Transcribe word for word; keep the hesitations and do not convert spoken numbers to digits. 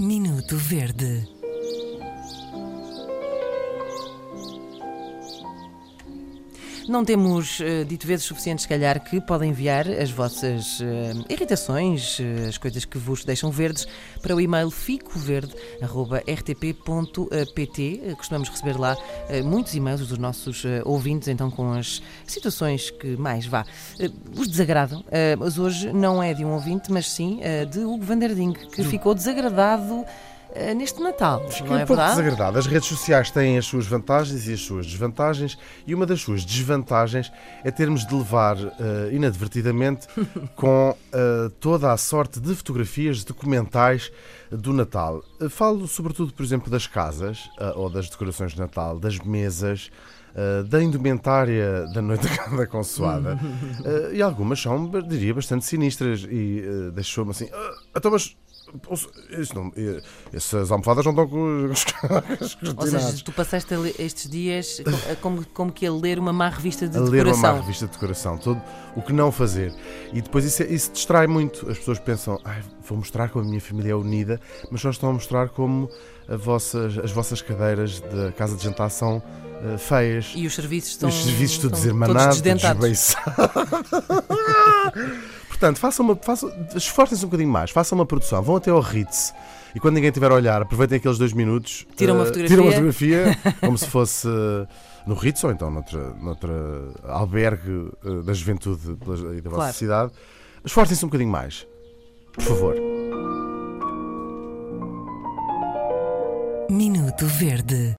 Minuto Verde. Não temos uh, dito vezes suficientes, se calhar, que podem enviar as vossas uh, irritações, uh, as coisas que vos deixam verdes, para o e-mail fico verde arroba r t p ponto p t. Uh, costumamos receber lá uh, muitos e-mails dos nossos uh, ouvintes, então com as situações que mais vá uh, os desagradam. Uh, mas hoje não é de um ouvinte, mas sim uh, de Hugo Vanderding, que uhum. ficou desagradado neste Natal, Fiquei não é um pouco verdade? Desagradado. As redes sociais têm as suas vantagens e as suas desvantagens, e uma das suas desvantagens é termos de levar uh, inadvertidamente com uh, toda a sorte de fotografias documentais do Natal. Falo sobretudo, por exemplo, das casas uh, ou das decorações de Natal, das mesas, Uh, da indumentária da noite da consoada. Uh, e algumas são, diria, bastante sinistras. E uh, deixou-me assim... Uh, então, mas... Isso não, essas almofadas não estão com os... Ou seja, tu passaste estes dias como, como que a ler uma má revista de a decoração. A ler uma má revista de decoração. Todo o que não fazer. E depois isso, isso distrai muito. As pessoas pensam, ah, vou mostrar como a minha família é unida, mas só estão a mostrar como a vossas, as vossas cadeiras da casa de jantar são uh, feias. E os serviços estão, e os serviços estão todos desmanados, desbeiçados. Portanto, façam uma, façam, esforcem-se um bocadinho mais, façam uma produção, vão até ao Ritz e quando ninguém tiver a olhar, aproveitem aqueles dois minutos, tiram uma fotografia, uh, tiram uma fotografia como se fosse uh, no Ritz ou então noutra, noutra albergue uh, da juventude e da claro. vossa cidade. Esforcem-se um bocadinho mais, por favor. Minuto Verde.